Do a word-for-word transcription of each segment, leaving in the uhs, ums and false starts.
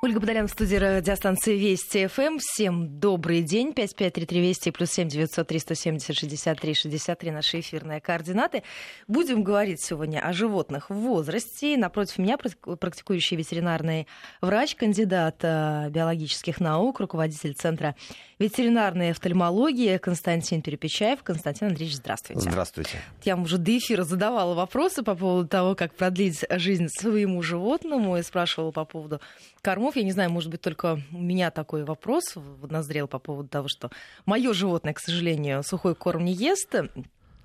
Ольга Подоляна в студии радиостанции Вести-ФМ. Всем добрый день. пять пять три три Вести плюс семь девятьсот триста семьдесят шестьдесят три шестьдесят три наши эфирные координаты. Будем говорить сегодня о животных в возрасте. Напротив меня практикующий ветеринарный врач, кандидат биологических наук, руководитель Центра ветеринарной офтальмологии Константин Перепечаев. Константин Андреевич, здравствуйте. Здравствуйте. Я вам уже до эфира задавала вопросы по поводу того, как продлить жизнь своему животному, и спрашивала по поводу кормов. Я не знаю, может быть, только у меня такой вопрос назрел по поводу того, что мое животное, к сожалению, сухой корм не ест,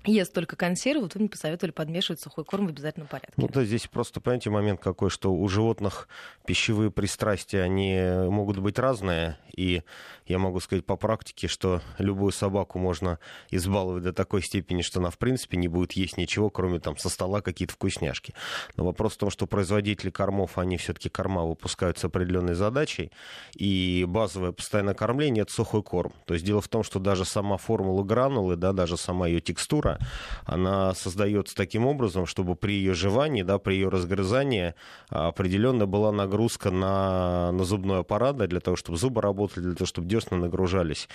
ест только консервы. Вот вы мне посоветовали подмешивать сухой корм в обязательном порядке. Ну, то здесь просто, понимаете, момент какой, что у животных пищевые пристрастия, они могут быть разные. И я могу сказать по практике, что любую собаку можно избаловать до такой степени, что она, в принципе, не будет есть ничего, кроме там со стола какие-то вкусняшки. Но вопрос в том, что производители кормов, они все-таки корма выпускают с определенной задачей. И базовое постоянное кормление — это сухой корм. То есть дело в том, что даже сама формула гранулы, да, даже сама ее текстура, она создается таким образом, чтобы при ее жевании, да, при ее разгрызании определенно была нагрузка на, на зубной аппарат, да, для того, чтобы зубы работали, для того, чтобы десна нагружались.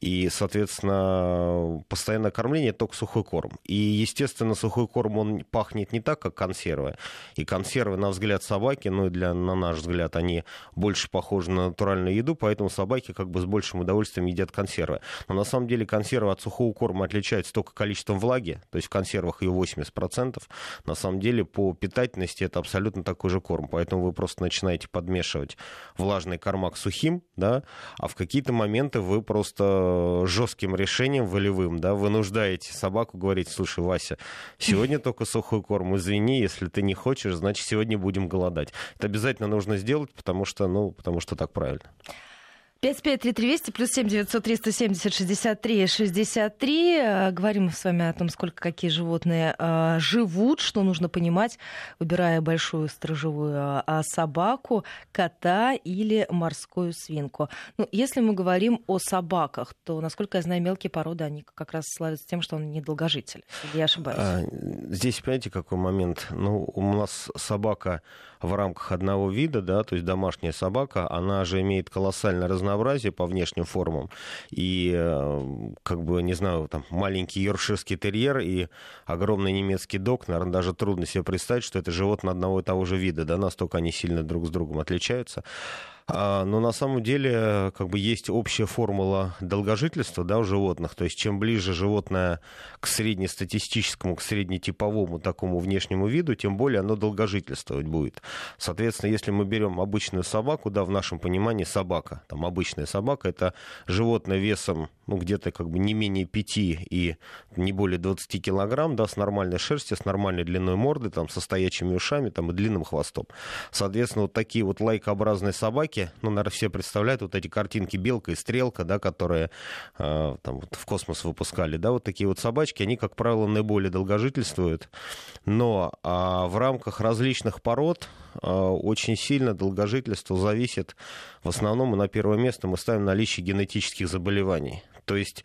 И, соответственно, постоянное кормление — это только сухой корм. И, естественно, сухой корм, он пахнет не так, как консервы. И консервы, на взгляд собаки, ну и для, на наш взгляд, они больше похожи на натуральную еду, поэтому собаки как бы с большим удовольствием едят консервы. Но на самом деле консервы от сухого корма отличаются только количеством влаги, то есть в консервах ее восемьдесят процентов, на самом деле по питательности это абсолютно такой же корм, поэтому вы просто начинаете подмешивать влажный корма к сухим, да, а в какие-то моменты вы просто жестким решением волевым, да, вынуждаете собаку говорить: слушай, Вася, сегодня только сухой корм, извини, если ты не хочешь, значит, сегодня будем голодать. Это обязательно нужно сделать, потому что, ну, потому что так правильно. пять пять три три Вести плюс семь девятьсот триста семьдесят шестьдесят три шестьдесят три. Говорим с вами о том, сколько какие животные э, живут, что нужно понимать, выбирая большую сторожевую э, собаку, кота или морскую свинку. Ну, если мы говорим о собаках, то, насколько я знаю, мелкие породы, они как раз славятся тем, что он недолгожитель. Или я ошибаюсь? Здесь, понимаете, какой момент? Ну, у нас собака в рамках одного вида, да, то есть домашняя собака, она же имеет колоссальное разнообразие по внешним формам. И, как бы, не знаю, там маленький йоркширский терьер и огромный немецкий дог, наверное, даже трудно себе представить, что это животные одного и того же вида, да, настолько они сильно друг с другом отличаются. Но на самом деле, как бы, есть общая формула долгожительства, да, у животных. То есть чем ближе животное к среднестатистическому, к среднетиповому такому внешнему виду, тем более оно долгожительствовать будет. Соответственно, если мы берем обычную собаку, да, в нашем понимании собака, там обычная собака — это животное весом, ну, где-то как бы не менее пяти и не более двадцати килограмм, да, с нормальной шерстью, с нормальной длиной морды, там, со стоячими ушами, там, и длинным хвостом. Соответственно, вот такие вот лайкообразные собаки, ну, наверное, все представляют вот эти картинки «Белка и стрелка», да, которые э, там, вот, в космос выпускали, да, вот такие вот собачки, они, как правило, наиболее долгожительствуют, но э, в рамках различных пород э, очень сильно долгожительство зависит, в основном, и на первое место мы ставим наличие генетических заболеваний, то есть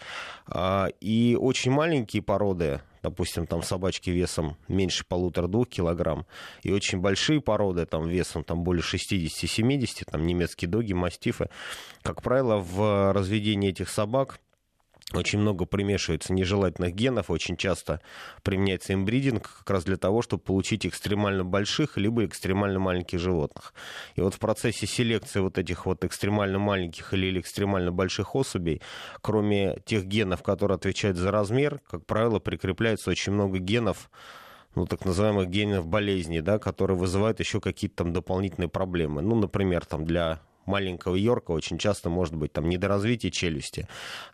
э, и очень маленькие породы, допустим, там собачки весом меньше полутора-двух килограмм, и очень большие породы, там, весом там, более шестидесяти-семидесяти, там, немецкие доги, мастифы, как правило, в разведении этих собак очень много примешивается нежелательных генов, очень часто применяется имбридинг как раз для того, чтобы получить экстремально больших либо экстремально маленьких животных. И вот в процессе селекции вот этих вот экстремально маленьких или экстремально больших особей, кроме тех генов, которые отвечают за размер, как правило, прикрепляется очень много генов, ну, так называемых генов болезни, да, которые вызывают еще какие-то там дополнительные проблемы. Ну, например, там для маленького йорка очень часто может быть там недоразвитие челюсти,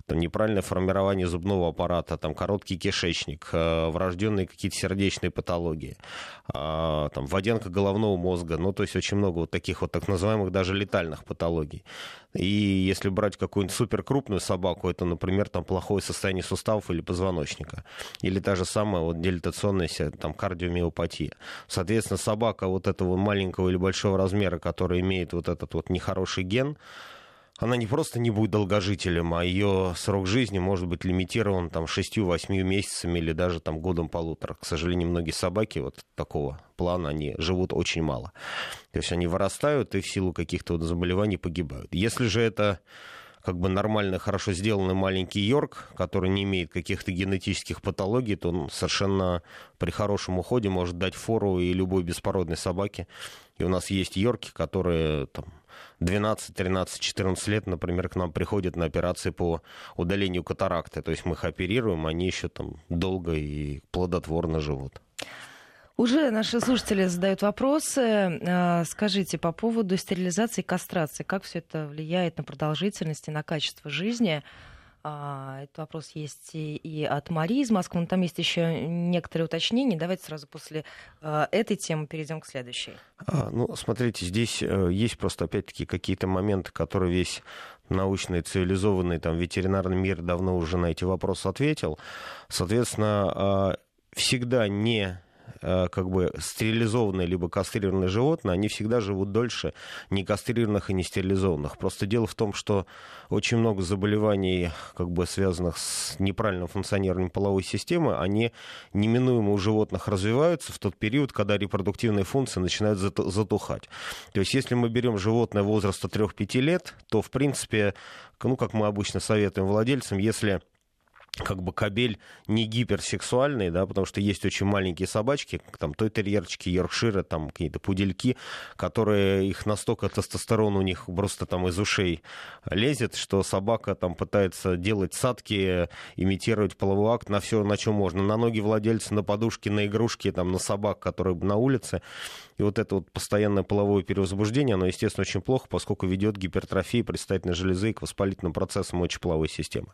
там, неправильное формирование зубного аппарата, там, короткий кишечник, э, врожденные какие-то сердечные патологии, э, там, водянка головного мозга, ну, то есть очень много вот таких вот так называемых даже летальных патологий. И если брать какую-нибудь суперкрупную собаку, это, например, там, плохое состояние суставов или позвоночника, или та же самая вот дилатационная там, кардиомиопатия. Соответственно, собака вот этого маленького или большого размера, которая имеет вот этот вот нехороший ген, она не просто не будет долгожителем, а ее срок жизни может быть лимитирован там шестью-восьмью месяцами или даже там годом-полутора. К сожалению, многие собаки вот такого плана, они живут очень мало. То есть они вырастают и в силу каких-то вот заболеваний погибают. Если же это как бы нормально, хорошо сделанный маленький йорк, который не имеет каких-то генетических патологий, то он совершенно при хорошем уходе может дать фору и любой беспородной собаке. И у нас есть йорки, которые там двенадцать, тринадцать, четырнадцать лет, например, к нам приходят на операции по удалению катаракты. То есть мы их оперируем, они еще там долго и плодотворно живут. Уже наши слушатели задают вопросы. Скажите, по поводу стерилизации и кастрации, как все это влияет на продолжительность и на качество жизни? Этот вопрос есть и от Марии из Москвы, но там есть еще некоторые уточнения. Давайте сразу после этой темы перейдем к следующей. А, ну, смотрите, здесь есть просто, опять-таки, какие-то моменты, которые весь научный, цивилизованный там, ветеринарный мир давно уже на эти вопросы ответил. Соответственно, всегда не... как бы стерилизованные либо кастрированные животные, они всегда живут дольше не кастрированных и не стерилизованных. Просто дело в том, что очень много заболеваний, как бы связанных с неправильным функционированием половой системы, они неминуемо у животных развиваются в тот период, когда репродуктивные функции начинают затухать. То есть если мы берем животное возраста трёх-пяти лет, то в принципе, ну как мы обычно советуем владельцам, если как бы кобель не гиперсексуальный, да, потому что есть очень маленькие собачки, там той терьерчики, йоркширы, там какие-то пудельки, которые их настолько тестостерон у них просто там из ушей лезет, что собака там пытается делать садки, имитировать половой акт на все, на чем можно, на ноги владельца, на подушки, на игрушки, там на собак, которые на улице. И вот это вот постоянное половое перевозбуждение, оно, естественно, очень плохо, поскольку ведет к гипертрофии предстательной железы и к воспалительным процессам мочеполовой системы.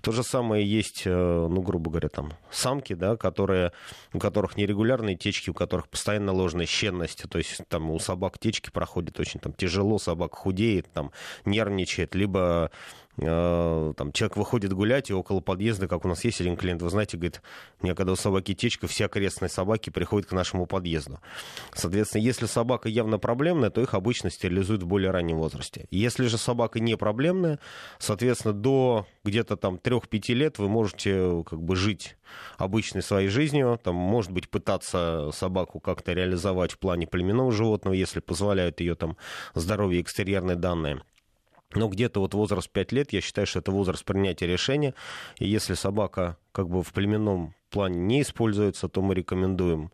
То же самое есть, ну, грубо говоря, там самки, да, которые, у которых нерегулярные течки, у которых постоянно ложная щенность. То есть там у собак течки проходят очень там тяжело, собака худеет, там нервничает, либо там человек выходит гулять, и около подъезда, как у нас есть один клиент, вы знаете, говорит, у меня когда у собаки течка, вся крестная собаки приходит к нашему подъезду. Соответственно, если собака явно проблемная, то их обычно стерилизуют в более раннем возрасте. Если же собака не проблемная, соответственно, до где-то там трёх-пяти лет вы можете как бы жить обычной своей жизнью, там, может быть, пытаться собаку как-то реализовать в плане племенного животного, если позволяют ее там здоровье и экстерьерные данные. Но где-то вот возраст пяти лет, я считаю, что это возраст принятия решения. И если собака как бы в племенном плане не используется, то мы рекомендуем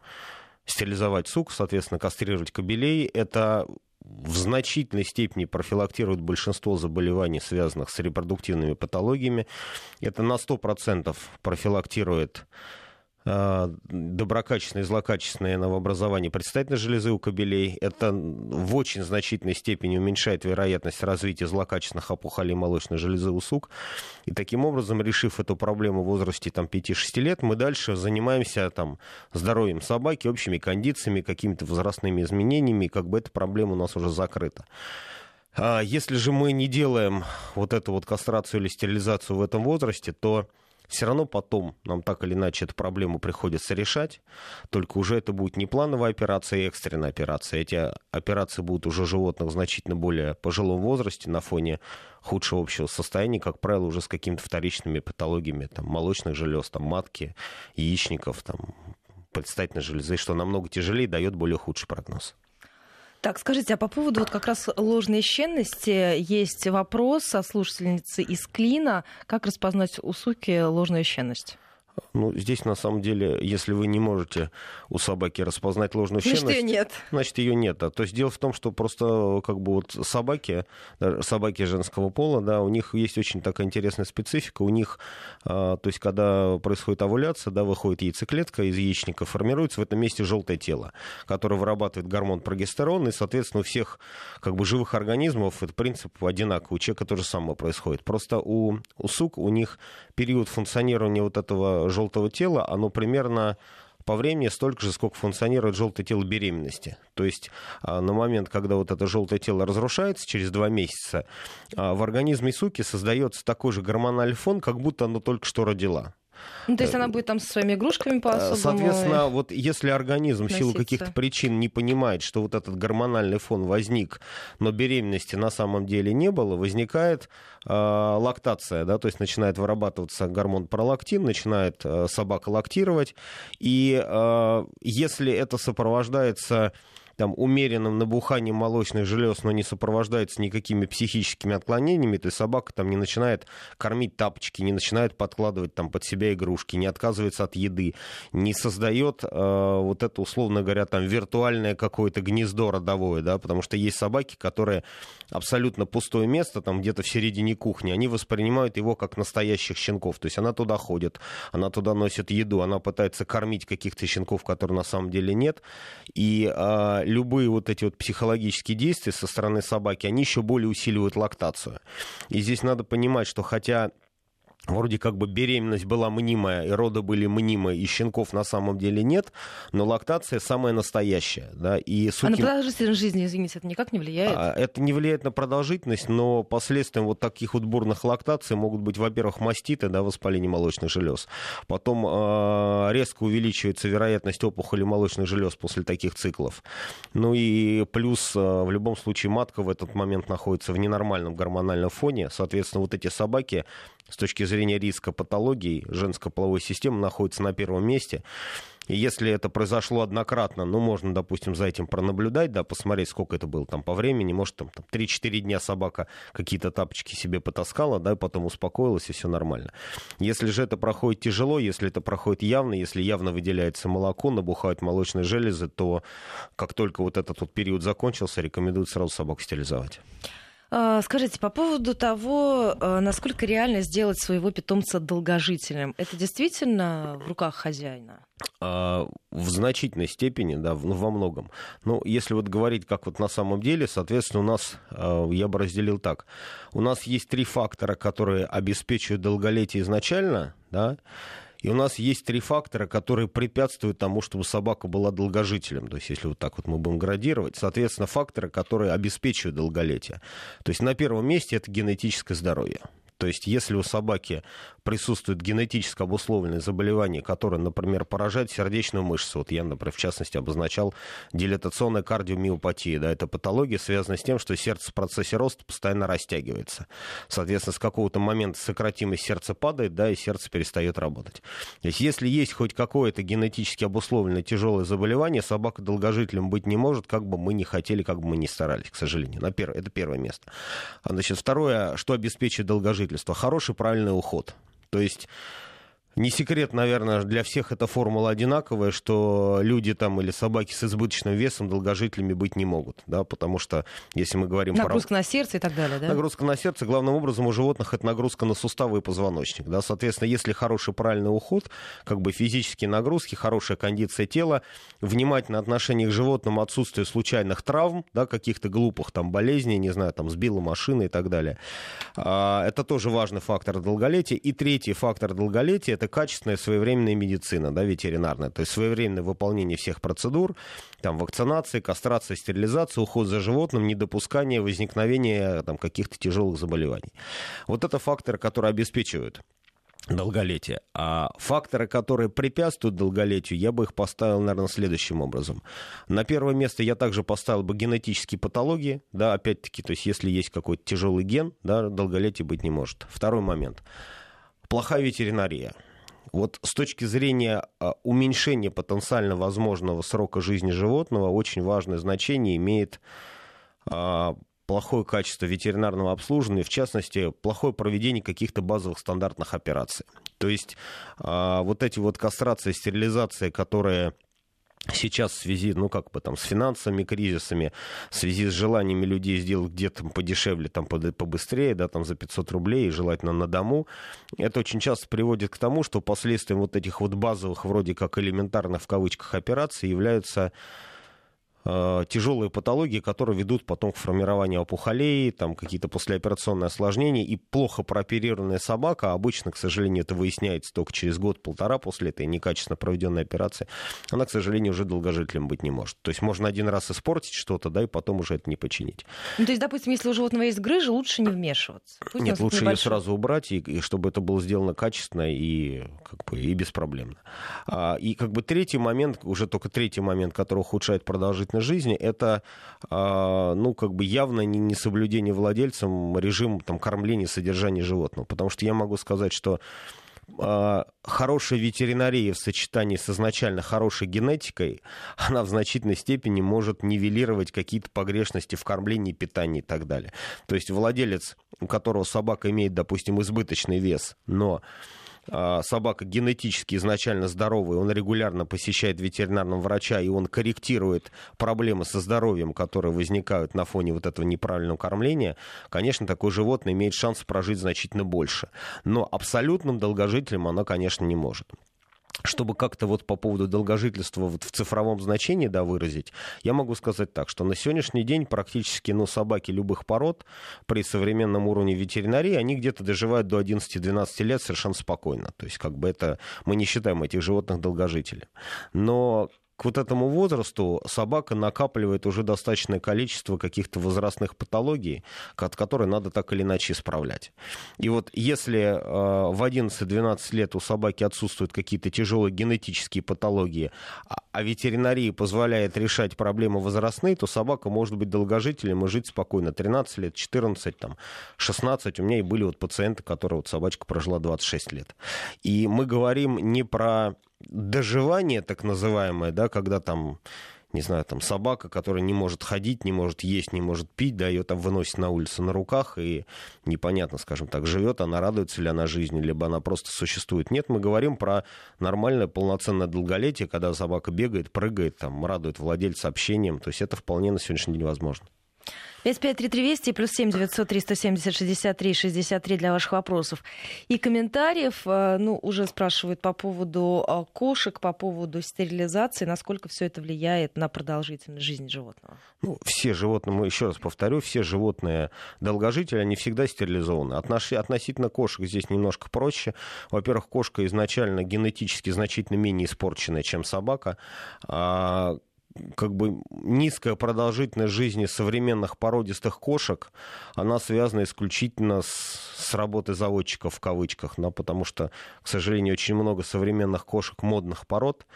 стерилизовать сук, соответственно, кастрировать кобелей. Это в значительной степени профилактирует большинство заболеваний, связанных с репродуктивными патологиями. Это на сто процентов профилактирует доброкачественное и злокачественное новообразование предстательной железы у кобелей. Это в очень значительной степени уменьшает вероятность развития злокачественных опухолей молочной железы у сук. И таким образом, решив эту проблему в возрасте там, пяти-шести лет, мы дальше занимаемся там, здоровьем собаки, общими кондициями, какими-то возрастными изменениями, и как бы эта проблема у нас уже закрыта. Если же мы не делаем вот эту вот кастрацию или стерилизацию в этом возрасте, то все равно потом нам так или иначе эту проблему приходится решать, только уже это будет не плановая операция, а экстренная операция. Эти операции будут уже животных в значительно более пожилом возрасте на фоне худшего общего состояния, как правило, уже с какими-то вторичными патологиями там, молочных желез, там, матки, яичников, там, предстательной железы, что намного тяжелее и дает более худший прогноз. Так, скажите, а по поводу вот как раз ложной щенности есть вопрос со слушательницы из Клина. Как распознать у суки ложную щенность? Ну, здесь, на самом деле, если вы не можете у собаки распознать ложную значит, щенность... Значит, ее нет. Значит, ее нет. Да. То есть дело в том, что просто как бы вот собаки, собаки женского пола, да, у них есть очень такая интересная специфика. У них, а, то есть когда происходит овуляция, да, выходит яйцеклетка, из яичника формируется в этом месте желтое тело, которое вырабатывает гормон прогестерон, и, соответственно, у всех как бы живых организмов этот принцип одинаковый. У человека то же самое происходит. Просто у, у сук, у них период функционирования вот этого желтого тела, оно примерно по времени столько же, сколько функционирует желтое тело беременности. То есть на момент, когда вот это желтое тело разрушается через два месяца, в организме суки создается такой же гормональный фон, как будто оно только что родила. Ну, то есть она будет там со своими игрушками по-особому. Соответственно, вот если организм носиться. в силу каких-то причин не понимает, что вот этот гормональный фон возник, но беременности на самом деле не было, возникает э, лактация, да, то есть начинает вырабатываться гормон пролактин, начинает э, собака лактировать, и э, если это сопровождается там, умеренным набуханием молочных желез, но не сопровождается никакими психическими отклонениями, то есть собака там не начинает кормить тапочки, не начинает подкладывать там под себя игрушки, не отказывается от еды, не создает э, вот это, условно говоря, там виртуальное какое-то гнездо родовое, да, потому что есть собаки, которые абсолютно пустое место, там где-то в середине кухни, они воспринимают его как настоящих щенков, то есть она туда ходит, она туда носит еду, она пытается кормить каких-то щенков, которые на самом деле нет, и э, любые вот эти вот психологические действия со стороны собаки, они еще более усиливают лактацию. И здесь надо понимать, что хотя вроде как бы беременность была мнимая, и роды были мнимые, и щенков на самом деле нет, но лактация самая настоящая. Да, и суки... А на продолжительность жизни, извините, это никак не влияет? Это не влияет на продолжительность, но последствием вот таких вот бурных лактаций могут быть, во-первых, маститы, да, воспаление молочных желез. Потом э, резко увеличивается вероятность опухоли молочных желез после таких циклов. Ну и плюс, э, в любом случае, матка в этот момент находится в ненормальном гормональном фоне. Соответственно, вот эти собаки с точки зрения риска патологий женской половой системы находится на первом месте. И если это произошло однократно, ну, можно, допустим, за этим пронаблюдать, да, посмотреть, сколько это было там по времени. Может, там, там три-четыре дня собака какие-то тапочки себе потаскала, да, и потом успокоилась, и все нормально. Если же это проходит тяжело, если это проходит явно, если явно выделяется молоко, набухают молочные железы, то как только вот этот вот период закончился, рекомендуют сразу собаку стерилизовать. Скажите, по поводу того, насколько реально сделать своего питомца долгожителем, это действительно в руках хозяина? В значительной степени, да, во многом. Но если вот говорить, как вот на самом деле, соответственно, у нас, я бы разделил так, у нас есть три фактора, которые обеспечивают долголетие изначально, да, и у нас есть три фактора, которые препятствуют тому, чтобы собака была долгожителем. То есть, если вот так вот мы будем градировать, соответственно, факторы, которые обеспечивают долголетие. То есть, на первом месте это генетическое здоровье. То есть, если у собаки присутствует генетически обусловленное заболевание, которое, например, поражает сердечную мышцу, вот я, например, в частности, обозначал дилатационная кардиомиопатия, да, это патология, связанная с тем, что сердце в процессе роста постоянно растягивается. Соответственно, с какого-то момента сократимость сердца падает, да, и сердце перестает работать. То есть, если есть хоть какое-то генетически обусловленное тяжелое заболевание, собака долгожителем быть не может, как бы мы ни хотели, как бы мы ни старались, к сожалению. На пер... Это первое место. Значит, второе, что обеспечивает долгожитель? Хороший, правильный уход. То есть не секрет, наверное, для всех эта формула одинаковая, что люди там или собаки с избыточным весом долгожителями быть не могут, да, потому что, если мы говорим... Нагрузка про... на сердце и так далее, да? Нагрузка на сердце, главным образом, у животных это нагрузка на суставы и позвоночник, да, соответственно, если хороший правильный уход, как бы физические нагрузки, хорошая кондиция тела, внимательное отношение к животным, отсутствие случайных травм, да, каких-то глупых там болезней, не знаю, там, сбила машина и так далее, это тоже важный фактор долголетия. И третий фактор долголетия — это качественная своевременная медицина, да, ветеринарная, то есть своевременное выполнение всех процедур, там, вакцинации, кастрации, стерилизации, уход за животным, недопускание возникновения там каких-то тяжелых заболеваний. Вот это факторы, которые обеспечивают долголетие. А факторы, которые препятствуют долголетию, я бы их поставил, наверное, следующим образом. На первое место я также поставил бы генетические патологии, да, опять-таки, то есть если есть какой-то тяжелый ген, да, долголетия быть не может. Второй момент. Плохая ветеринария. Вот с точки зрения уменьшения потенциально возможного срока жизни животного очень важное значение имеет плохое качество ветеринарного обслуживания, в частности, плохое проведение каких-то базовых стандартных операций. То есть вот эти вот кастрации, стерилизации, которые... Сейчас в связи, ну, как бы там, с финансовыми кризисами, в связи с желаниями людей сделать где-то подешевле, там, побыстрее, да, там, за пятьсот рублей, желательно на дому, это очень часто приводит к тому, что последствием вот этих вот базовых, вроде как элементарных, в кавычках, операций являются тяжелые патологии, которые ведут потом к формированию опухолей, там какие-то послеоперационные осложнения, и плохо прооперированная собака, обычно, к сожалению, это выясняется только через год-полтора после этой некачественно проведенной операции, она, к сожалению, уже долгожителем быть не может. То есть можно один раз испортить что-то, да, и потом уже это не починить. Ну, то есть, допустим, если у животного есть грыжа, лучше не вмешиваться? Пусть Нет, лучше небольшой. ее сразу убрать, и, и чтобы это было сделано качественно и, как бы, и беспроблемно. А, и как бы третий момент, уже только третий момент, который ухудшает продолжительность жизни, это ну, как бы явно несоблюдение владельцем режима там, кормления и содержания животного. Потому что я могу сказать, что хорошая ветеринария в сочетании с изначально хорошей генетикой, она в значительной степени может нивелировать какие-то погрешности в кормлении, питании и так далее. То есть владелец, у которого собака имеет, допустим, избыточный вес, но собака генетически изначально здоровая, он регулярно посещает ветеринарного врача, и он корректирует проблемы со здоровьем, которые возникают на фоне вот этого неправильного кормления, конечно, такое животное имеет шанс прожить значительно больше. Но абсолютным долгожителем оно, конечно, не может. Чтобы как-то вот по поводу долгожительства вот в цифровом значении, да, выразить, я могу сказать так, что на сегодняшний день практически, ну, собаки любых пород при современном уровне ветеринарии, они где-то доживают до одиннадцати-двенадцати лет совершенно спокойно. То есть как бы это, мы не считаем этих животных долгожителями. Но к вот этому возрасту собака накапливает уже достаточное количество каких-то возрастных патологий, от которых надо так или иначе исправлять. И вот если в одиннадцать-двенадцать лет у собаки отсутствуют какие-то тяжелые генетические патологии, а ветеринария позволяет решать проблемы возрастные, то собака может быть долгожителем и жить спокойно тринадцать лет, четырнадцать, там, шестнадцать. У меня и были вот пациенты, которые вот собачка прожила двадцать шесть лет. И мы говорим не про доживание, так называемое, да, когда там, не знаю, там собака, которая не может ходить, не может есть, не может пить, да, ее там выносят на улицу на руках, и непонятно, скажем так, живет она, радуется ли она жизни, либо она просто существует. Нет, мы говорим про нормальное полноценное долголетие, когда собака бегает, прыгает, там, радует владельца общением, то есть это вполне на сегодняшний день возможно. пять пять три три двести и плюс семь девятьсот триста семьдесят шестьдесят три шестьдесят три для ваших вопросов и комментариев. Ну, уже спрашивают по поводу кошек, по поводу стерилизации, насколько все это влияет на продолжительность жизни животного. Ну, все животные, мы еще раз повторю, все животные долгожители, они всегда стерилизованы. Отнош... Относительно кошек здесь немножко проще. Во-первых, кошка изначально генетически значительно менее испорченная, чем собака. А... как бы низкая продолжительность жизни современных породистых кошек, она связана исключительно с, с работой заводчиков в кавычках, но потому что, к сожалению, очень много современных кошек модных пород,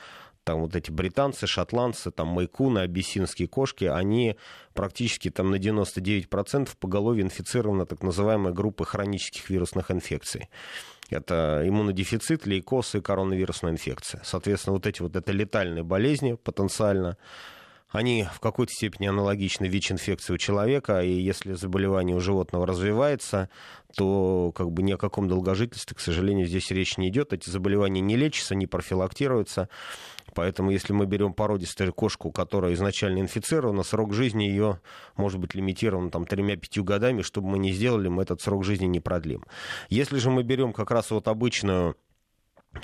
там вот эти британцы, шотландцы, там мейкуны, абиссинские кошки, они практически там на девяносто девять процентов поголовье инфицированы так называемой группой хронических вирусных инфекций. Это иммунодефицит, лейкоз и коронавирусная инфекция. Соответственно, вот эти вот это летальные болезни потенциально, они в какой-то степени аналогичны ВИЧ-инфекции у человека, и если заболевание у животного развивается, то как бы ни о каком долгожительстве, к сожалению, здесь речь не идет. Эти заболевания не лечатся, не профилактируются. Поэтому, если мы берем породистую кошку, которая изначально инфицирована, срок жизни ее может быть лимитирован там, тремя-пятью годами. Что бы мы ни сделали, мы этот срок жизни не продлим. Если же мы берем как раз вот обычную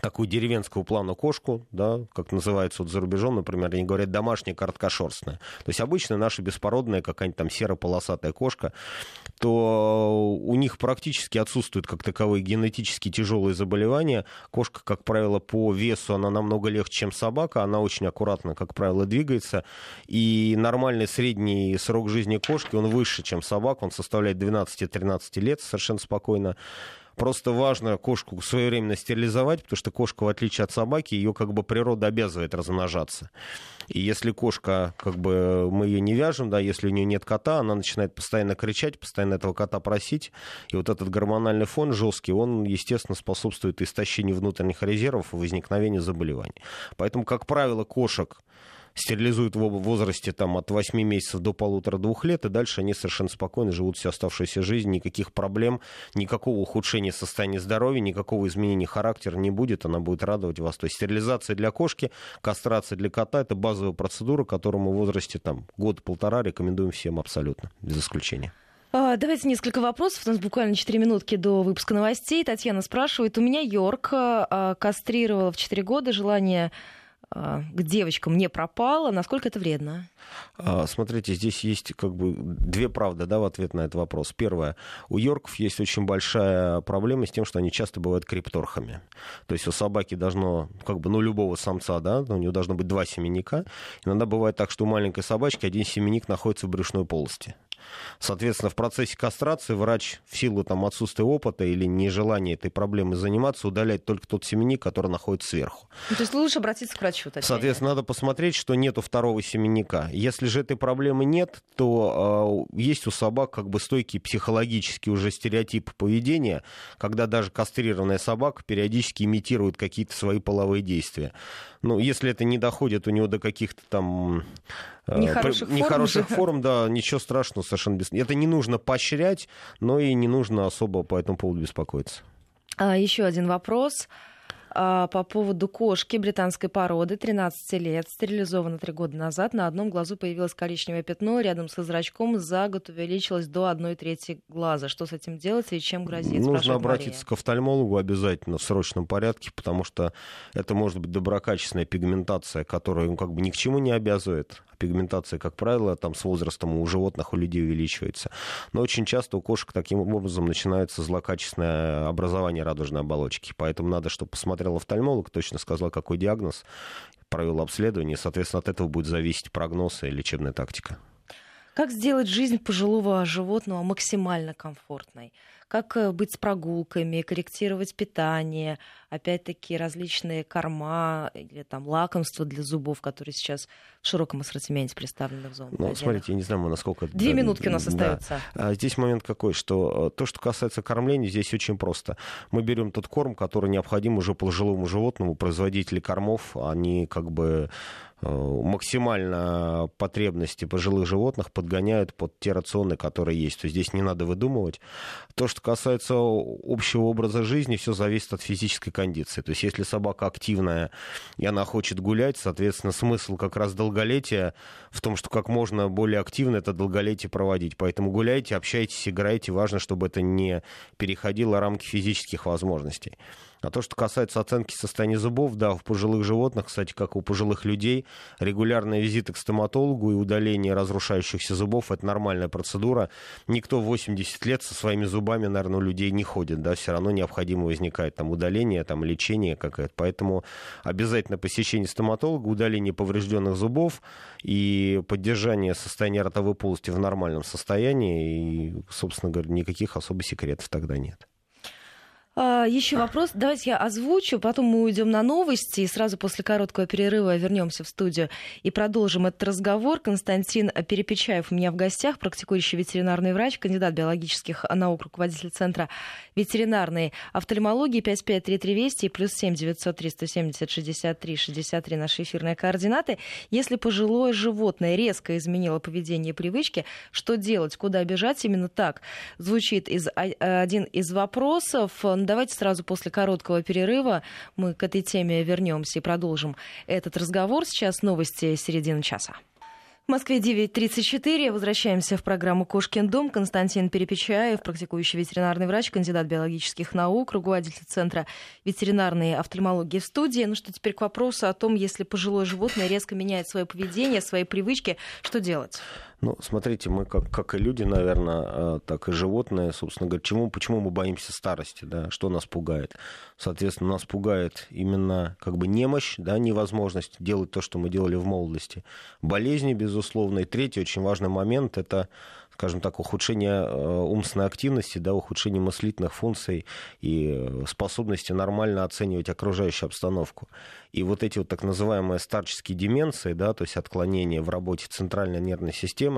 такую деревенскую плану кошку, да, как называется вот за рубежом, например, они говорят домашняя короткошерстная, то есть обычная наша беспородная какая-нибудь там серополосатая кошка, то у них практически отсутствуют как таковые генетически тяжелые заболевания. Кошка, как правило, по весу она намного легче, чем собака, она очень аккуратно, как правило, двигается, и нормальный средний срок жизни кошки, он выше, чем собак, он составляет двенадцать-тринадцать лет совершенно спокойно. Просто важно кошку своевременно стерилизовать, потому что кошка, в отличие от собаки, ее как бы природа обязывает размножаться. И если кошка, как бы мы ее не вяжем, да, если у нее нет кота, она начинает постоянно кричать, постоянно этого кота просить. И вот этот гормональный фон жесткий, он, естественно, способствует истощению внутренних резервов и возникновению заболеваний. Поэтому, как правило, кошек стерилизуют в возрасте там, от восьми месяцев до полутора-двух лет, и дальше они совершенно спокойно живут всю оставшуюся жизнь, никаких проблем, никакого ухудшения состояния здоровья, никакого изменения характера не будет, она будет радовать вас. То есть стерилизация для кошки, кастрация для кота — это базовая процедура, которую мы в возрасте там, год-полтора рекомендуем всем абсолютно, без исключения. Давайте несколько вопросов. У нас буквально четыре минутки до выпуска новостей. Татьяна спрашивает. У меня йорк кастрировала в четыре года, желание к девочкам не пропало, насколько это вредно? Смотрите, здесь есть как бы две правды, да, в ответ на этот вопрос. Первое. У йорков есть очень большая проблема с тем, что они часто бывают крипторхами. То есть у собаки должно, как бы, ну, любого самца, да, у него должно быть два семенника. Иногда бывает так, что у маленькой собачки один семенник находится в брюшной полости. Соответственно, в процессе кастрации врач в силу там, отсутствия опыта или нежелания этой проблемой заниматься удаляет только тот семенник, который находится сверху. Ну, то есть лучше обратиться к врачу, точнее. Соответственно, надо посмотреть, что нету второго семенника. Если же этой проблемы нет, то э, есть у собак как бы стойкий психологический уже стереотип поведения, когда даже кастрированная собака периодически имитирует какие-то свои половые действия. Ну, если это не доходит у него до каких-то там... Нехороших, при... форм, нехороших форм, да, ничего страшного совершенно. Без... Это не нужно поощрять, но и не нужно особо по этому поводу беспокоиться. А, еще один вопрос а, по поводу кошки британской породы, тринадцать лет, стерилизована три года назад. На одном глазу появилось коричневое пятно, рядом со зрачком за год увеличилось до одной трети глаза. Что с этим делать и чем грозит? Нужно обратиться Мария. К офтальмологу обязательно в срочном порядке, потому что это может быть доброкачественная пигментация, которая им как бы ни к чему не обязывает. Пигментация, как правило, там с возрастом у животных, у людей увеличивается. Но очень часто у кошек таким образом начинается злокачественное образование радужной оболочки. Поэтому надо, чтобы посмотрел офтальмолог, точно сказал, какой диагноз, провел обследование. Соответственно, от этого будет зависеть прогноз и лечебная тактика. Как сделать жизнь пожилого животного максимально комфортной? Как быть с прогулками, корректировать питание, опять-таки различные корма или там лакомства для зубов, которые сейчас в широком ассортименте представлены в зоне. Ну, смотрите, я не знаю, насколько... Две минутки у нас остается. Да. Здесь момент какой, что то, что касается кормления, здесь очень просто. Мы берем тот корм, который необходим уже пожилому животному. Производители кормов, они как бы... максимально потребности пожилых животных подгоняют под те рационы, которые есть. То есть здесь не надо выдумывать. То, что касается общего образа жизни, все зависит от физической кондиции. То есть если собака активная и она хочет гулять, соответственно, смысл как раз долголетия в том, что как можно более активно это долголетие проводить. Поэтому гуляйте, общайтесь, играйте. Важно, чтобы это не переходило рамки физических возможностей. А то, что касается оценки состояния зубов, да, у пожилых животных, кстати, как у пожилых людей, регулярные визиты к стоматологу и удаление разрушающихся зубов – это нормальная процедура. Никто в восемьдесят лет со своими зубами, наверное, у людей не ходит, да, все равно необходимо возникает там удаление, там лечение какое-то. Поэтому обязательно посещение стоматолога, удаление поврежденных зубов и поддержание состояния ротовой полости в нормальном состоянии, и, собственно говоря, никаких особо секретов тогда нет. Еще вопрос. Давайте я озвучу, потом мы уйдем на новости, и сразу после короткого перерыва вернемся в студию и продолжим этот разговор. Константин Перепечаев у меня в гостях, практикующий ветеринарный врач, кандидат биологических наук, руководитель Центра ветеринарной офтальмологии. пять пять три три Вести и плюс семь девятьсот триста семьдесят шестьдесят три шестьдесят три наши эфирные координаты. Если пожилое животное резко изменило поведение и привычки, что делать, куда бежать? Именно так звучит из, один из вопросов. Давайте сразу после короткого перерыва мы к этой теме вернемся и продолжим этот разговор. Сейчас новости середины часа. В Москве девять тридцать четыре. Возвращаемся в программу «Кошкин дом». Константин Перепечаев, практикующий ветеринарный врач, кандидат биологических наук, руководитель Центра ветеринарной офтальмологии в студии. Ну что, теперь к вопросу о том, если пожилое животное резко меняет свое поведение, свои привычки, что делать? Ну, смотрите, мы как, как и люди, наверное, так и животные, собственно говоря, чему, почему мы боимся старости, да, что нас пугает. Соответственно, нас пугает именно как бы немощь, да, невозможность делать то, что мы делали в молодости. Болезни, безусловно. И третий очень важный момент – это, скажем так, ухудшение умственной активности, да, ухудшение мыслительных функций и способности нормально оценивать окружающую обстановку. И вот эти вот так называемые старческие деменции, да, то есть отклонения в работе центральной нервной системы,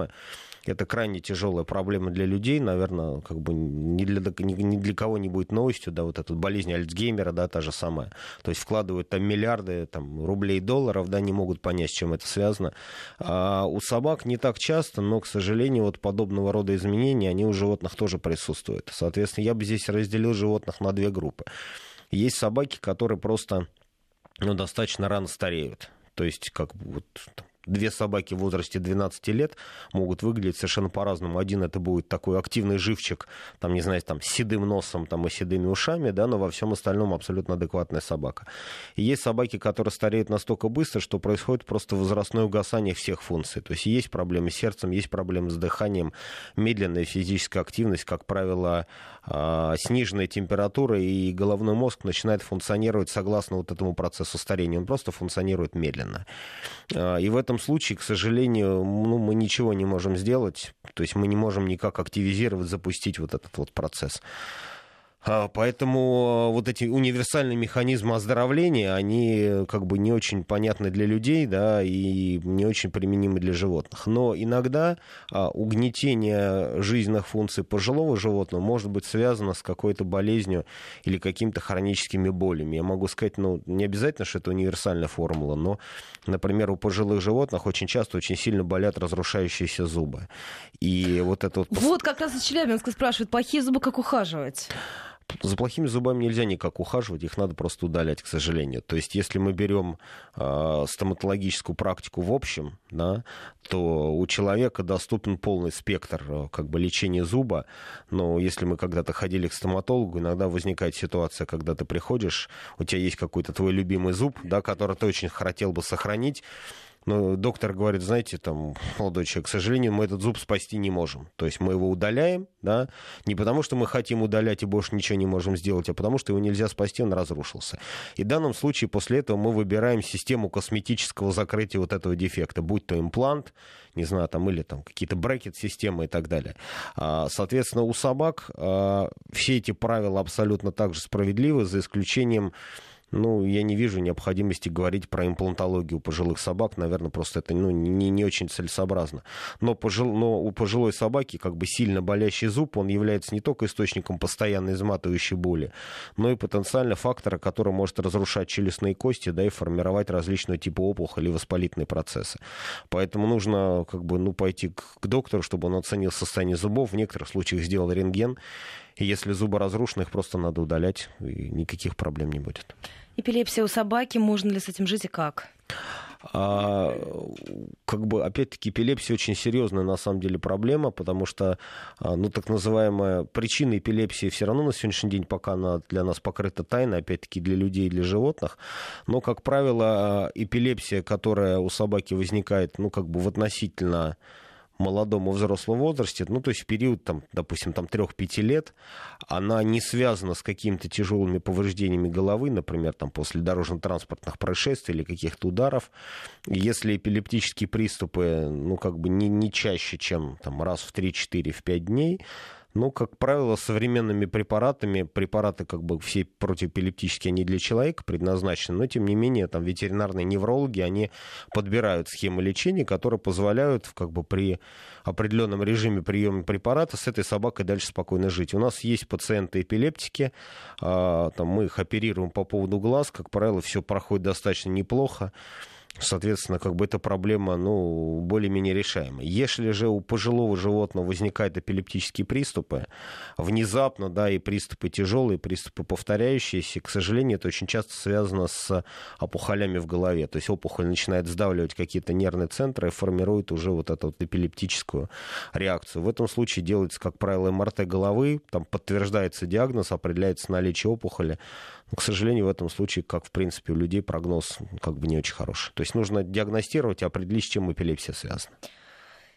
это крайне тяжелая проблема для людей, наверное, как бы ни для, ни для кого не будет новостью, да, вот эта болезнь Альцгеймера, да, та же самая. То есть вкладывают там миллиарды там, рублей, долларов, да, не могут понять, с чем это связано. А у собак не так часто, но, к сожалению, вот подобного рода изменения, они у животных тоже присутствуют. Соответственно, я бы здесь разделил животных на две группы. Есть собаки, которые просто, ну, достаточно рано стареют, то есть как бы вот... две собаки в возрасте двенадцати лет могут выглядеть совершенно по-разному. Один это будет такой активный живчик, там, не знаю, там, с седым носом там, и седыми ушами, да, но во всем остальном абсолютно адекватная собака. И есть собаки, которые стареют настолько быстро, что происходит просто возрастное угасание всех функций. То есть есть проблемы с сердцем, есть проблемы с дыханием, медленная физическая активность, как правило, сниженная температура, и головной мозг начинает функционировать согласно вот этому процессу старения. Он просто функционирует медленно. И в этом В этом случае, к сожалению, ну, мы ничего не можем сделать, то есть мы не можем никак активизировать, запустить вот этот вот процесс. Поэтому вот эти универсальные механизмы оздоровления, они как бы не очень понятны для людей, да, и не очень применимы для животных. Но иногда угнетение жизненных функций пожилого животного может быть связано с какой-то болезнью или какими-то хроническими болями. Я могу сказать, ну, не обязательно, что это универсальная формула, но, например, у пожилых животных очень часто очень сильно болят разрушающиеся зубы. И вот это вот... Вот как раз из Челябинска спрашивают, плохие зубы как ухаживать? За плохими зубами нельзя никак ухаживать, их надо просто удалять, к сожалению. То есть, если мы берем э, стоматологическую практику в общем, да, то у человека доступен полный спектр как бы, лечения зуба. Но если мы когда-то ходили к стоматологу, иногда возникает ситуация, когда ты приходишь, у тебя есть какой-то твой любимый зуб, да, который ты очень хотел бы сохранить. Но доктор говорит, знаете, там, молодой человек, к сожалению, мы этот зуб спасти не можем. То есть мы его удаляем, да, не потому что мы хотим удалять и больше ничего не можем сделать, а потому что его нельзя спасти, он разрушился. И в данном случае после этого мы выбираем систему косметического закрытия вот этого дефекта, будь то имплант, не знаю, там, или там какие-то брекет-системы и так далее. Соответственно, у собак все эти правила абсолютно так же справедливы, за исключением... Ну, я не вижу необходимости говорить про имплантологию пожилых собак. Наверное, просто это ну, не, не очень целесообразно. Но, пожил, но у пожилой собаки как бы сильно болящий зуб, он является не только источником постоянно изматывающей боли, но и потенциально фактора, который может разрушать челюстные кости, да, и формировать различные типы опухоли и воспалительные процессы. Поэтому нужно как бы, ну, пойти к, к доктору, чтобы он оценил состояние зубов. В некоторых случаях сделал рентген. И если зубы разрушены, их просто надо удалять, и никаких проблем не будет. Эпилепсия у собаки, можно ли с этим жить и как? А, как бы, опять-таки, эпилепсия очень серьезная, на самом деле, проблема, потому что, ну, так называемая причина эпилепсии все равно на сегодняшний день пока она для нас покрыта тайной, опять-таки, для людей и для животных, но, как правило, эпилепсия, которая у собаки возникает, ну, как бы, в относительно... молодом и взрослом возрасте, ну, то есть в период, там, допустим, там, трёх-пяти лет, она не связана с какими-то тяжелыми повреждениями головы, например, там, после дорожно-транспортных происшествий или каких-то ударов. Если эпилептические приступы, ну, как бы не, не чаще, чем там, раз в три-четыре-пять дней, ну, как правило, современными препаратами, препараты как бы все противоэпилептические, они для человека предназначены, но, тем не менее, там ветеринарные неврологи, они подбирают схемы лечения, которые позволяют как бы при определенном режиме приема препарата с этой собакой дальше спокойно жить. У нас есть пациенты-эпилептики, а, там, мы их оперируем по поводу глаз, как правило, все проходит достаточно неплохо. Соответственно, как бы эта проблема, ну, более-менее решаема. Если же у пожилого животного возникают эпилептические приступы, внезапно, да, и приступы тяжелые, приступы повторяющиеся, к сожалению, это очень часто связано с опухолями в голове. То есть опухоль начинает сдавливать какие-то нервные центры и формирует уже вот эту вот эпилептическую реакцию. В этом случае делается, как правило, эм эр тэ головы, там подтверждается диагноз, определяется наличие опухоли. Но, к сожалению, в этом случае, как в принципе у людей, прогноз как бы не очень хороший. То есть нужно диагностировать и определить, с чем эпилепсия связана.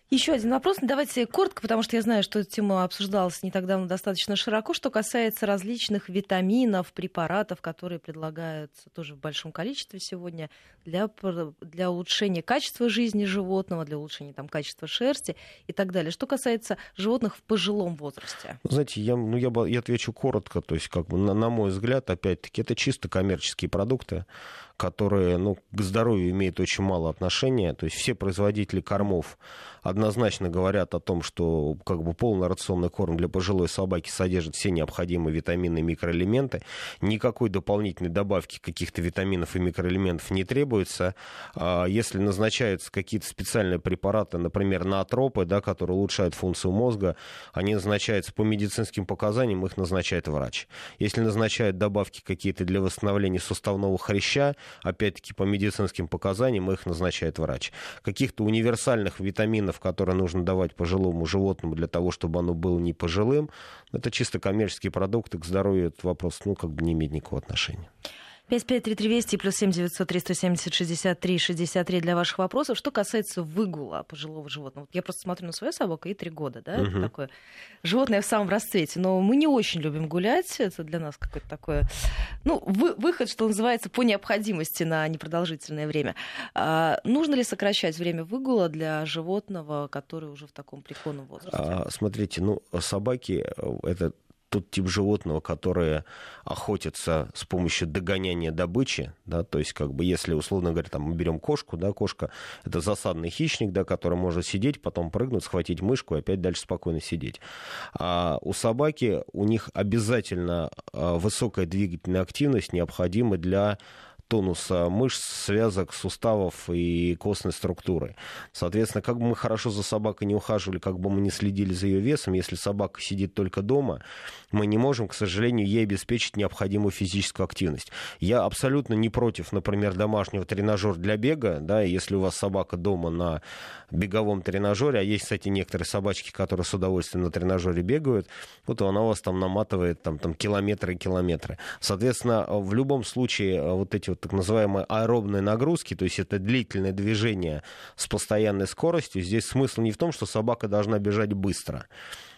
Еще один вопрос. Давайте коротко, потому что я знаю, что эта тема обсуждалась не так давно достаточно широко, что касается различных витаминов, препаратов, которые предлагаются тоже в большом количестве сегодня для, для улучшения качества жизни животного, для улучшения там, качества шерсти и так далее. Что касается животных в пожилом возрасте. Знаете, я, ну, я, я отвечу коротко. То есть, как бы, на, на мой взгляд, опять-таки, это чисто коммерческие продукты, которые, ну, к здоровью имеют очень мало отношения. То есть все производители кормов однозначно говорят о том, что как бы полный рационный корм для пожилой собаки содержит все необходимые витамины и микроэлементы. Никакой дополнительной добавки каких-то витаминов и микроэлементов не требуется. Если назначаются какие-то специальные препараты, например, ноотропы, да, которые улучшают функцию мозга, они назначаются по медицинским показаниям, их назначает врач. Если назначают добавки какие-то для восстановления суставного хряща, опять-таки по медицинским показаниям их назначает врач. Каких-то универсальных витаминов, которые нужно давать пожилому животному для того, чтобы оно было не пожилым, это чисто коммерческие продукты, к здоровью этот вопрос ну, как бы не имеет никакого отношения. пять пять три три двести и плюс семь девятьсот триста семьдесят шестьдесят три шестьдесят три для ваших вопросов. Что касается выгула пожилого животного. Вот я просто смотрю на свою собаку, ей три года, да, угу. Это такое животное в самом расцвете. Но мы не очень любим гулять, это для нас какое-то такое, ну, вы, выход, что называется, по необходимости на непродолжительное время. А нужно ли сокращать время выгула для животного, который уже в таком преклонном возрасте? А, смотрите, ну, собаки, это... тот тип животного, которое охотится с помощью догоняния добычи, да, то есть, как бы, если, условно говоря, там, мы берем кошку, да, кошка — это засадный хищник, да, который может сидеть, потом прыгнуть, схватить мышку и опять дальше спокойно сидеть. А у собаки, у них обязательно высокая двигательная активность необходима для тонуса мышц, связок, суставов и костной структуры. Соответственно, как бы мы хорошо за собакой не ухаживали, как бы мы не следили за ее весом, если собака сидит только дома, мы не можем, к сожалению, ей обеспечить необходимую физическую активность. Я абсолютно не против, например, домашнего тренажера для бега, да, если у вас собака дома на беговом тренажере, а есть, кстати, некоторые собачки, которые с удовольствием на тренажере бегают, вот она у вас там наматывает там, там, километры и километры. Соответственно, в любом случае вот эти вот так называемые аэробные нагрузки, то есть это длительное движение с постоянной скоростью. Здесь смысл не в том, что собака должна бежать быстро.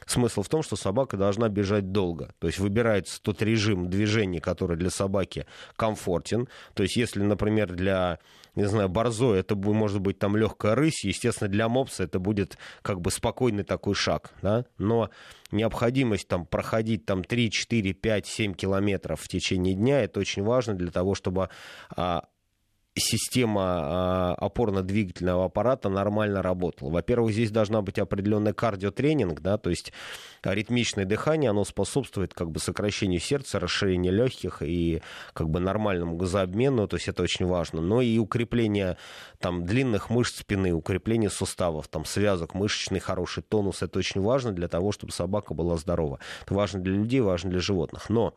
Смысл в том, что собака должна бежать долго. То есть выбирается тот режим движения, который для собаки комфортен. То есть если, например, для, не знаю, борзой это может быть там легкая рысь, естественно, для мопса это будет как бы спокойный такой шаг. Да? Но необходимость там, проходить там, три, четыре, пять, семь километров в течение дня, это очень важно для того, чтобы... система опорно-двигательного аппарата нормально работала. Во-первых, здесь должна быть определенный кардиотренинг, да, то есть ритмичное дыхание, оно способствует как бы сокращению сердца, расширению легких и как бы нормальному газообмену, то есть это очень важно. Но и укрепление там длинных мышц спины, укрепление суставов, там связок мышечный, хороший тонус, это очень важно для того, чтобы собака была здорова. Это важно для людей, важно для животных. Но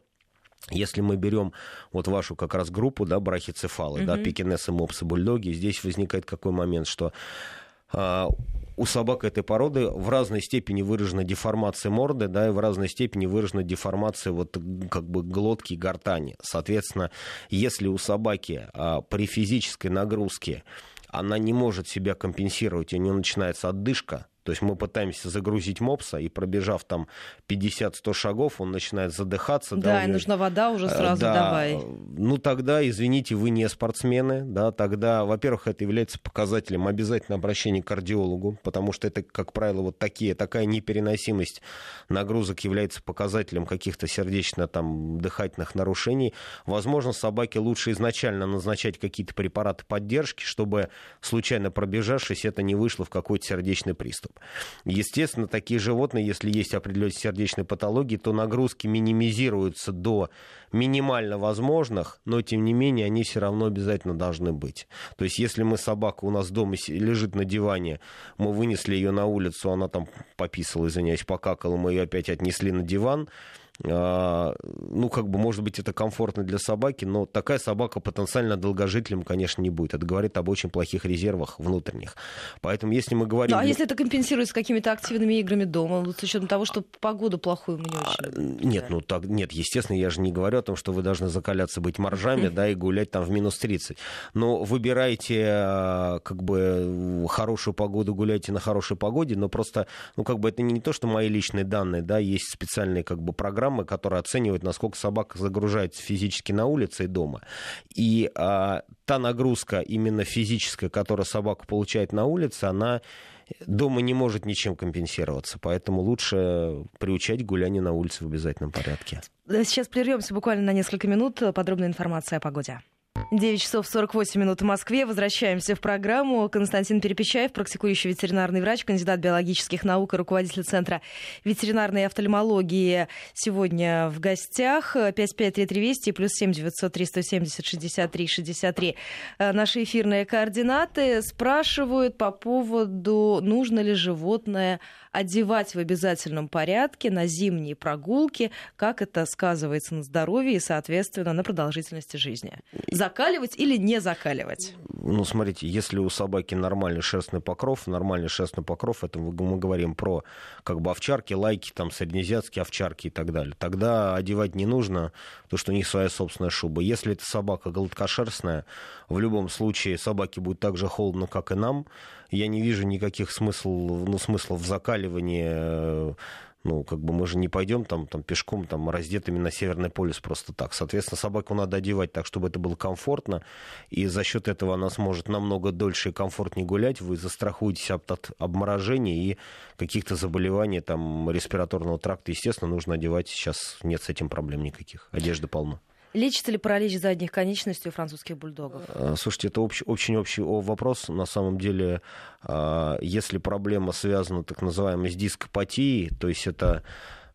если мы берем вот вашу как раз группу, да, брахицефалы, mm-hmm. да, пекинесы, мопсы, бульдоги, здесь возникает какой момент, что э, у собак этой породы в разной степени выражена деформация морды, да, и в разной степени выражена деформация вот как бы глотки и гортани. Соответственно, если у собаки э, при физической нагрузке она не может себя компенсировать, у нее начинается отдышка. То есть мы пытаемся загрузить мопса, и пробежав там пятьдесят-сто шагов, он начинает задыхаться. Да, да и него... нужна вода уже сразу, да. Давай. Ну тогда, извините, вы не спортсмены. Да, тогда, во-первых, это является показателем обязательного обращения к кардиологу, потому что это, как правило, вот такие, такая непереносимость нагрузок является показателем каких-то сердечно-дыхательных нарушений. Возможно, собаке лучше изначально назначать какие-то препараты поддержки, чтобы, случайно пробежавшись, это не вышло в какой-то сердечный приступ. Естественно, такие животные, если есть определенные сердечные патологии, то нагрузки минимизируются до минимально возможных, но, тем не менее, они все равно обязательно должны быть. То есть, если мы собака у нас дома лежит на диване, мы вынесли ее на улицу, она там пописала, извиняюсь, покакала, мы ее опять отнесли на диван, ну, как бы, может быть, это комфортно для собаки, но такая собака потенциально долгожителем, конечно, не будет. Это говорит об очень плохих резервах внутренних. Поэтому, если мы говорим... Ну, а если это компенсируется какими-то активными играми дома, с учетом того, что погоду плохую мы не очень... Нет, ну, так, нет, естественно, я же не говорю о том, что вы должны закаляться, быть моржами, да, и гулять там в минус тридцать. Но выбирайте, как бы, хорошую погоду, гуляйте на хорошей погоде, но просто, ну, как бы, это не то, что мои личные данные, да, есть специальные, как бы, программы, которые оценивают, насколько собака загружается физически на улице и дома. И а, та нагрузка именно физическая, которую собака получает на улице, она дома не может ничем компенсироваться. Поэтому лучше приучать гуляние на улице в обязательном порядке. Сейчас прервемся буквально на несколько минут. Подробная информация о погоде. девять часов сорок восемь минут в Москве. Возвращаемся в программу. Константин Перепечаев, практикующий ветеринарный врач, кандидат биологических наук и руководитель Центра ветеринарной офтальмологии, сегодня в гостях. пять пять три три двести и плюс семь девятьсот триста семьдесят шестьдесят три шестьдесят три. Наши эфирные координаты. Спрашивают по поводу, нужно ли животное одевать в обязательном порядке на зимние прогулки, как это сказывается на здоровье и, соответственно, на продолжительности жизни. закаливать или не закаливать? Ну, смотрите, если у собаки нормальный шерстный покров, нормальный шерстный покров, это мы говорим про как бы овчарки, лайки, там, среднеазиатские овчарки и так далее. Тогда одевать не нужно, потому что у них своя собственная шуба. Если эта собака гладкошерстная, в любом случае собаке будет так же холодно, как и нам. Я не вижу никаких смыслов, ну, смыслов в закаливании. Ну, как бы мы же не пойдем там, там пешком, там, раздетыми на Северный полюс просто так. Соответственно, собаку надо одевать так, чтобы это было комфортно, и за счет этого она сможет намного дольше и комфортнее гулять. Вы застрахуетесь от, от обморожения и каких-то заболеваний там, респираторного тракта. Естественно, нужно одевать. Сейчас нет с этим проблем никаких. Одежды полно. Лечится ли паралич задних конечностей у французских бульдогов? Слушайте, это общ, очень общий вопрос. На самом деле, если проблема связана, так называемой, с дископатией, то есть это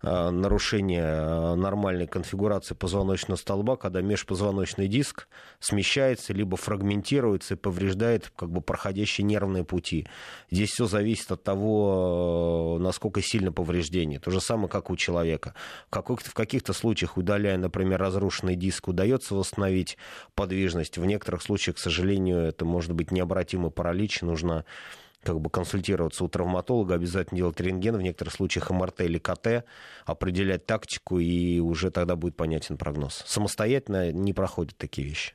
нарушение нормальной конфигурации позвоночного столба, когда межпозвоночный диск смещается, либо фрагментируется и повреждает как бы проходящие нервные пути. Здесь все зависит от того, насколько сильно повреждение. То же самое, как у человека. В каких-то случаях, удаляя, например, разрушенный диск, удается восстановить подвижность. В некоторых случаях, к сожалению, это может быть необратимый паралич, нужно как бы консультироваться у травматолога, обязательно делать рентген, в некоторых случаях эм эр тэ или ка тэ, определять тактику, и уже тогда будет понятен прогноз. Самостоятельно не проходят такие вещи.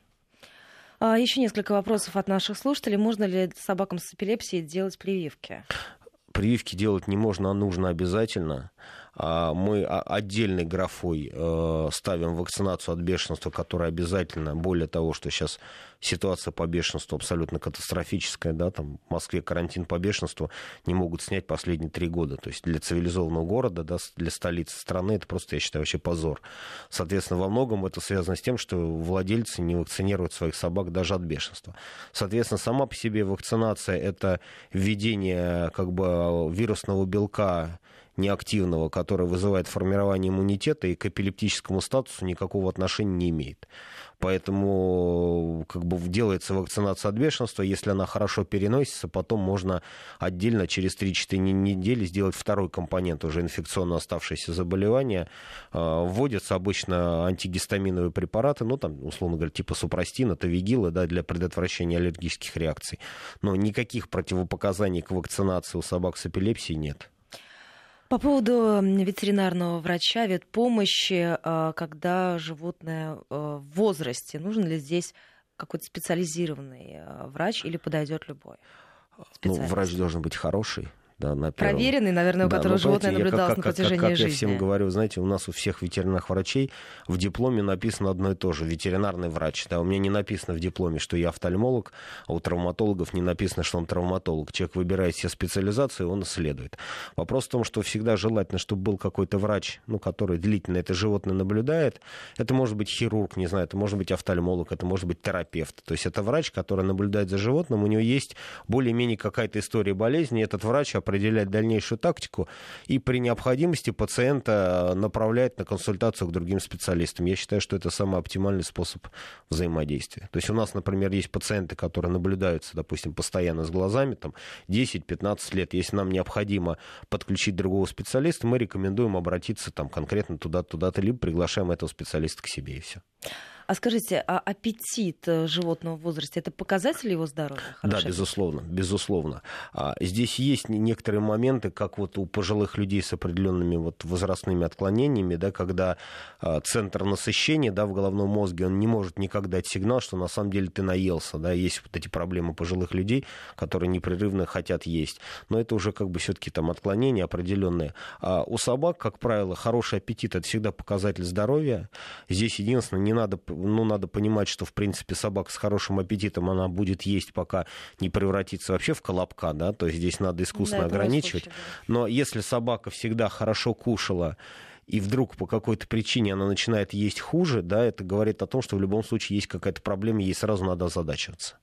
Еще несколько вопросов от наших слушателей. Можно ли собакам с эпилепсией делать прививки? Прививки делать не можно, а нужно обязательно. Мы отдельной графой ставим вакцинацию от бешенства, которая обязательно, более того, что сейчас ситуация по бешенству абсолютно катастрофическая, да, там в Москве карантин по бешенству не могут снять последние три года, то есть для цивилизованного города, да, для столицы страны это просто, я считаю, вообще позор. Соответственно, во многом это связано с тем, что владельцы не вакцинируют своих собак даже от бешенства. Соответственно, сама по себе вакцинация — это введение как бы вирусного белка неактивного, который вызывает формирование иммунитета и к эпилептическому статусу никакого отношения не имеет. Поэтому как бы делается вакцинация от бешенства. Если она хорошо переносится, потом можно отдельно через три-четыре недели сделать второй компонент, уже инфекционно оставшееся заболевание. Вводятся обычно антигистаминовые препараты, ну, там, условно говоря, типа супрастина, тавигила, да, для предотвращения аллергических реакций. Но никаких противопоказаний к вакцинации у собак с эпилепсией нет. По поводу ветеринарного врача, ветпомощи, когда животное в возрасте, нужен ли здесь какой-то специализированный врач или подойдет любой специалист? Ну, врач должен быть хороший. Да, на первом... Проверенный, наверное, у да, которого ну, животное наблюдалось на протяжении как, как жизни. Как я всем говорю, знаете, у нас у всех ветеринарных врачей в дипломе написано одно и то же. Ветеринарный врач. Да, у меня не написано в дипломе, что я офтальмолог, а у травматологов не написано, что он травматолог. Человек выбирает себе специализацию, он исследует. Вопрос в том, что всегда желательно, чтобы был какой-то врач, ну, который длительно это животное наблюдает. Это может быть хирург, не знаю, это может быть офтальмолог, это может быть терапевт. То есть это врач, который наблюдает за животным, у него есть более-менее какая-то история болезни, и этот врач определять дальнейшую тактику, и при необходимости пациента направляет на консультацию к другим специалистам. Я считаю, что это самый оптимальный способ взаимодействия. То есть у нас, например, есть пациенты, которые наблюдаются, допустим, постоянно с глазами, там, десять-пятнадцать лет. Если нам необходимо подключить другого специалиста, мы рекомендуем обратиться там, конкретно туда-туда-то, либо приглашаем этого специалиста к себе, и все. А скажите, а аппетит животного в возрасте — это показатель его здоровья? Хорошо? Да, безусловно, безусловно. Здесь есть некоторые моменты, как вот у пожилых людей с определенными вот возрастными отклонениями, да, когда центр насыщения, да, в головном мозге, он не может никогда дать сигнал, что на самом деле ты наелся. Да. Есть вот эти проблемы пожилых людей, которые непрерывно хотят есть. Но это уже как бы все-таки там отклонения определенные. А у собак, как правило, хороший аппетит — это всегда показатель здоровья. Здесь единственное, не надо... Ну, надо понимать, что, в принципе, собака с хорошим аппетитом, она будет есть, пока не превратится вообще в колобка, да, то есть здесь надо искусно да, ограничивать. Случай, да. Но если собака всегда хорошо кушала, и вдруг по какой-то причине она начинает есть хуже, да, это говорит о том, что в любом случае есть какая-то проблема, ей сразу надо озадачиваться.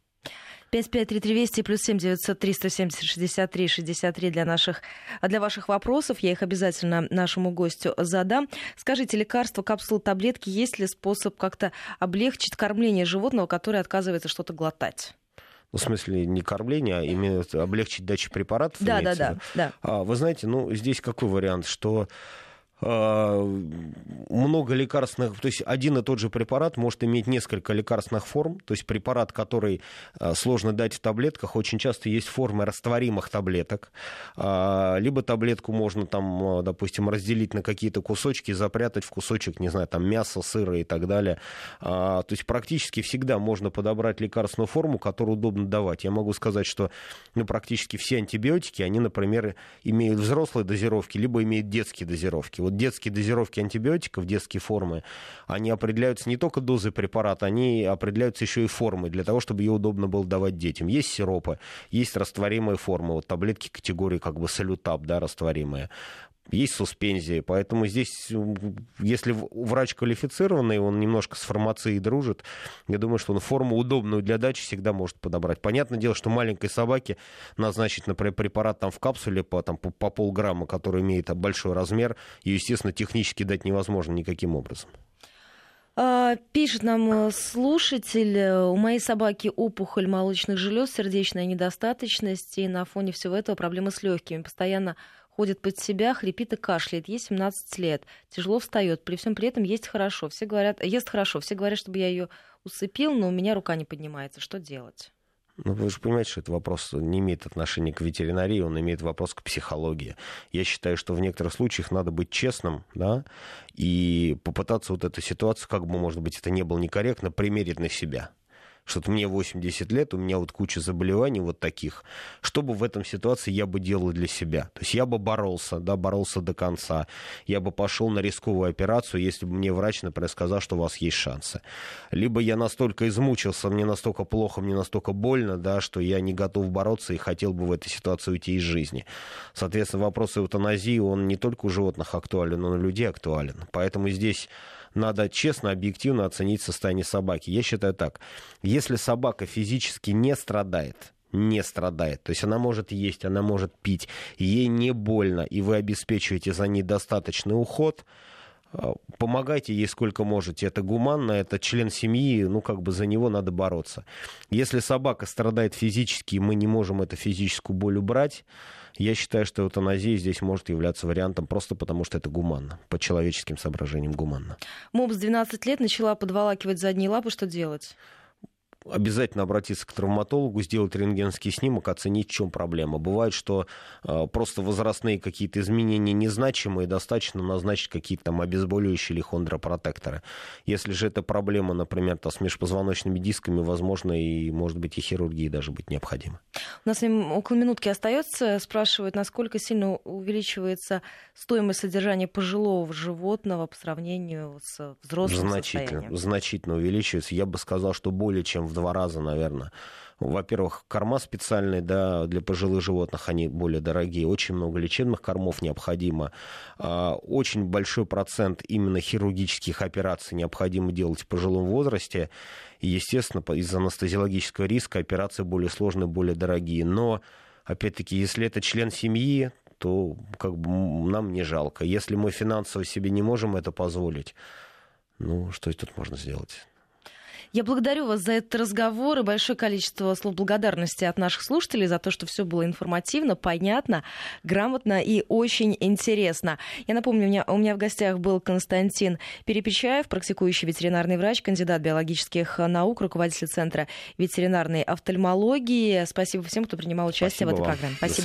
пять пять три три ноль ноль плюс семь девятьсот триста семьдесят шестьдесят три шестьдесят три для наших, для ваших вопросов. Я их обязательно нашему гостю задам. Скажите, лекарства, капсулы, таблетки, есть ли способ как-то облегчить кормление животного, которое отказывается что-то глотать? Ну, в смысле, не кормление, а именно облегчить дачу препаратов? Да, да, да, да. Вы знаете, ну, здесь какой вариант, что... много лекарственных, то есть один и тот же препарат может иметь несколько лекарственных форм, то есть препарат, который сложно дать в таблетках, очень часто есть формы растворимых таблеток, либо таблетку можно там, допустим, разделить на какие-то кусочки, запрятать в кусочек, не знаю, там мяса, сыра и так далее. То есть практически всегда можно подобрать лекарственную форму, которую удобно давать. Я могу сказать, что ну, практически все антибиотики, они, например, имеют взрослые дозировки, либо имеют детские дозировки. Детские дозировки антибиотиков, детские формы, они определяются не только дозой препарата, они определяются еще и формой, для того, чтобы ее удобно было давать детям. Есть сиропы, есть растворимые формы, вот таблетки категории как бы салютаб, да, растворимые. Есть суспензии, поэтому здесь, если врач квалифицированный, он немножко с фармацией дружит, я думаю, что он форму удобную для дачи всегда может подобрать. Понятное дело, что маленькой собаке назначить, например, препарат там в капсуле по, там, по, по полграмма, который имеет там, большой размер, и, естественно, технически дать невозможно никаким образом. Пишет нам слушатель: у моей собаки опухоль молочных желез, сердечная недостаточность, и на фоне всего этого проблемы с легкими. Постоянно ходит под себя, хрипит и кашляет. Ей семнадцать лет. Тяжело встает. При всем при этом есть хорошо. Все говорят, ест хорошо. Все говорят, чтобы я ее усыпил, но у меня рука не поднимается. Что делать? Ну, вы же понимаете, что этот вопрос не имеет отношения к ветеринарии, он имеет вопрос к психологии. Я считаю, что в некоторых случаях надо быть честным, да, и попытаться вот эту ситуацию, как бы, может быть, это не было некорректно, примерить на себя. Что-то мне восемьдесят лет, у меня вот куча заболеваний вот таких. Что бы в этом ситуации я бы делал для себя? То есть я бы боролся, да, боролся до конца. Я бы пошел на рисковую операцию, если бы мне врач, например, сказал, что у вас есть шансы. Либо я настолько измучился, мне настолько плохо, мне настолько больно, да, что я не готов бороться и хотел бы в этой ситуации уйти из жизни. Соответственно, вопрос эвтаназии, он не только у животных актуален, он и у людей актуален. Поэтому здесь надо честно, объективно оценить состояние собаки. Я считаю так. Если собака физически не страдает, не страдает, то есть она может есть, она может пить, ей не больно, и вы обеспечиваете за ней достаточный уход, помогайте ей сколько можете. Это гуманно, это член семьи, ну, как бы за него надо бороться. Если собака страдает физически, и мы не можем эту физическую боль убрать, я считаю, что эвтаназия здесь может являться вариантом просто потому, что это гуманно, по человеческим соображениям гуманно. Мопс двенадцать лет начала подволакивать задние лапы, что делать? Обязательно обратиться к травматологу, сделать рентгенский снимок, оценить, в чем проблема. Бывает, что э, просто возрастные какие-то изменения незначимые, достаточно назначить какие-то там обезболивающие или хондропротекторы. Если же это проблема, например, то с межпозвоночными дисками, возможно, и, может быть, и хирургии даже быть необходимо. У нас около минутки остается. Спрашивают, насколько сильно увеличивается стоимость содержания пожилого животного по сравнению с взрослым состоянием? Значительно увеличивается. Я бы сказал, что более чем в два раза, наверное. Во-первых, корма специальные, да, для пожилых животных, они более дорогие. Очень много лечебных кормов необходимо. Очень большой процент именно хирургических операций необходимо делать в пожилом возрасте. И, естественно, из-за анестезиологического риска операции более сложные, более дорогие. Но, опять-таки, если это член семьи, то как бы нам не жалко. Если мы финансово себе не можем это позволить, ну, что тут можно сделать? Я благодарю вас за этот разговор и большое количество слов благодарности от наших слушателей за то, что все было информативно, понятно, грамотно и очень интересно. Я напомню, у меня, у меня в гостях был Константин Перепечаев, практикующий ветеринарный врач, кандидат биологических наук, руководитель Центра ветеринарной офтальмологии. Спасибо всем, кто принимал участие Спасибо в этой вам. программе. Спасибо.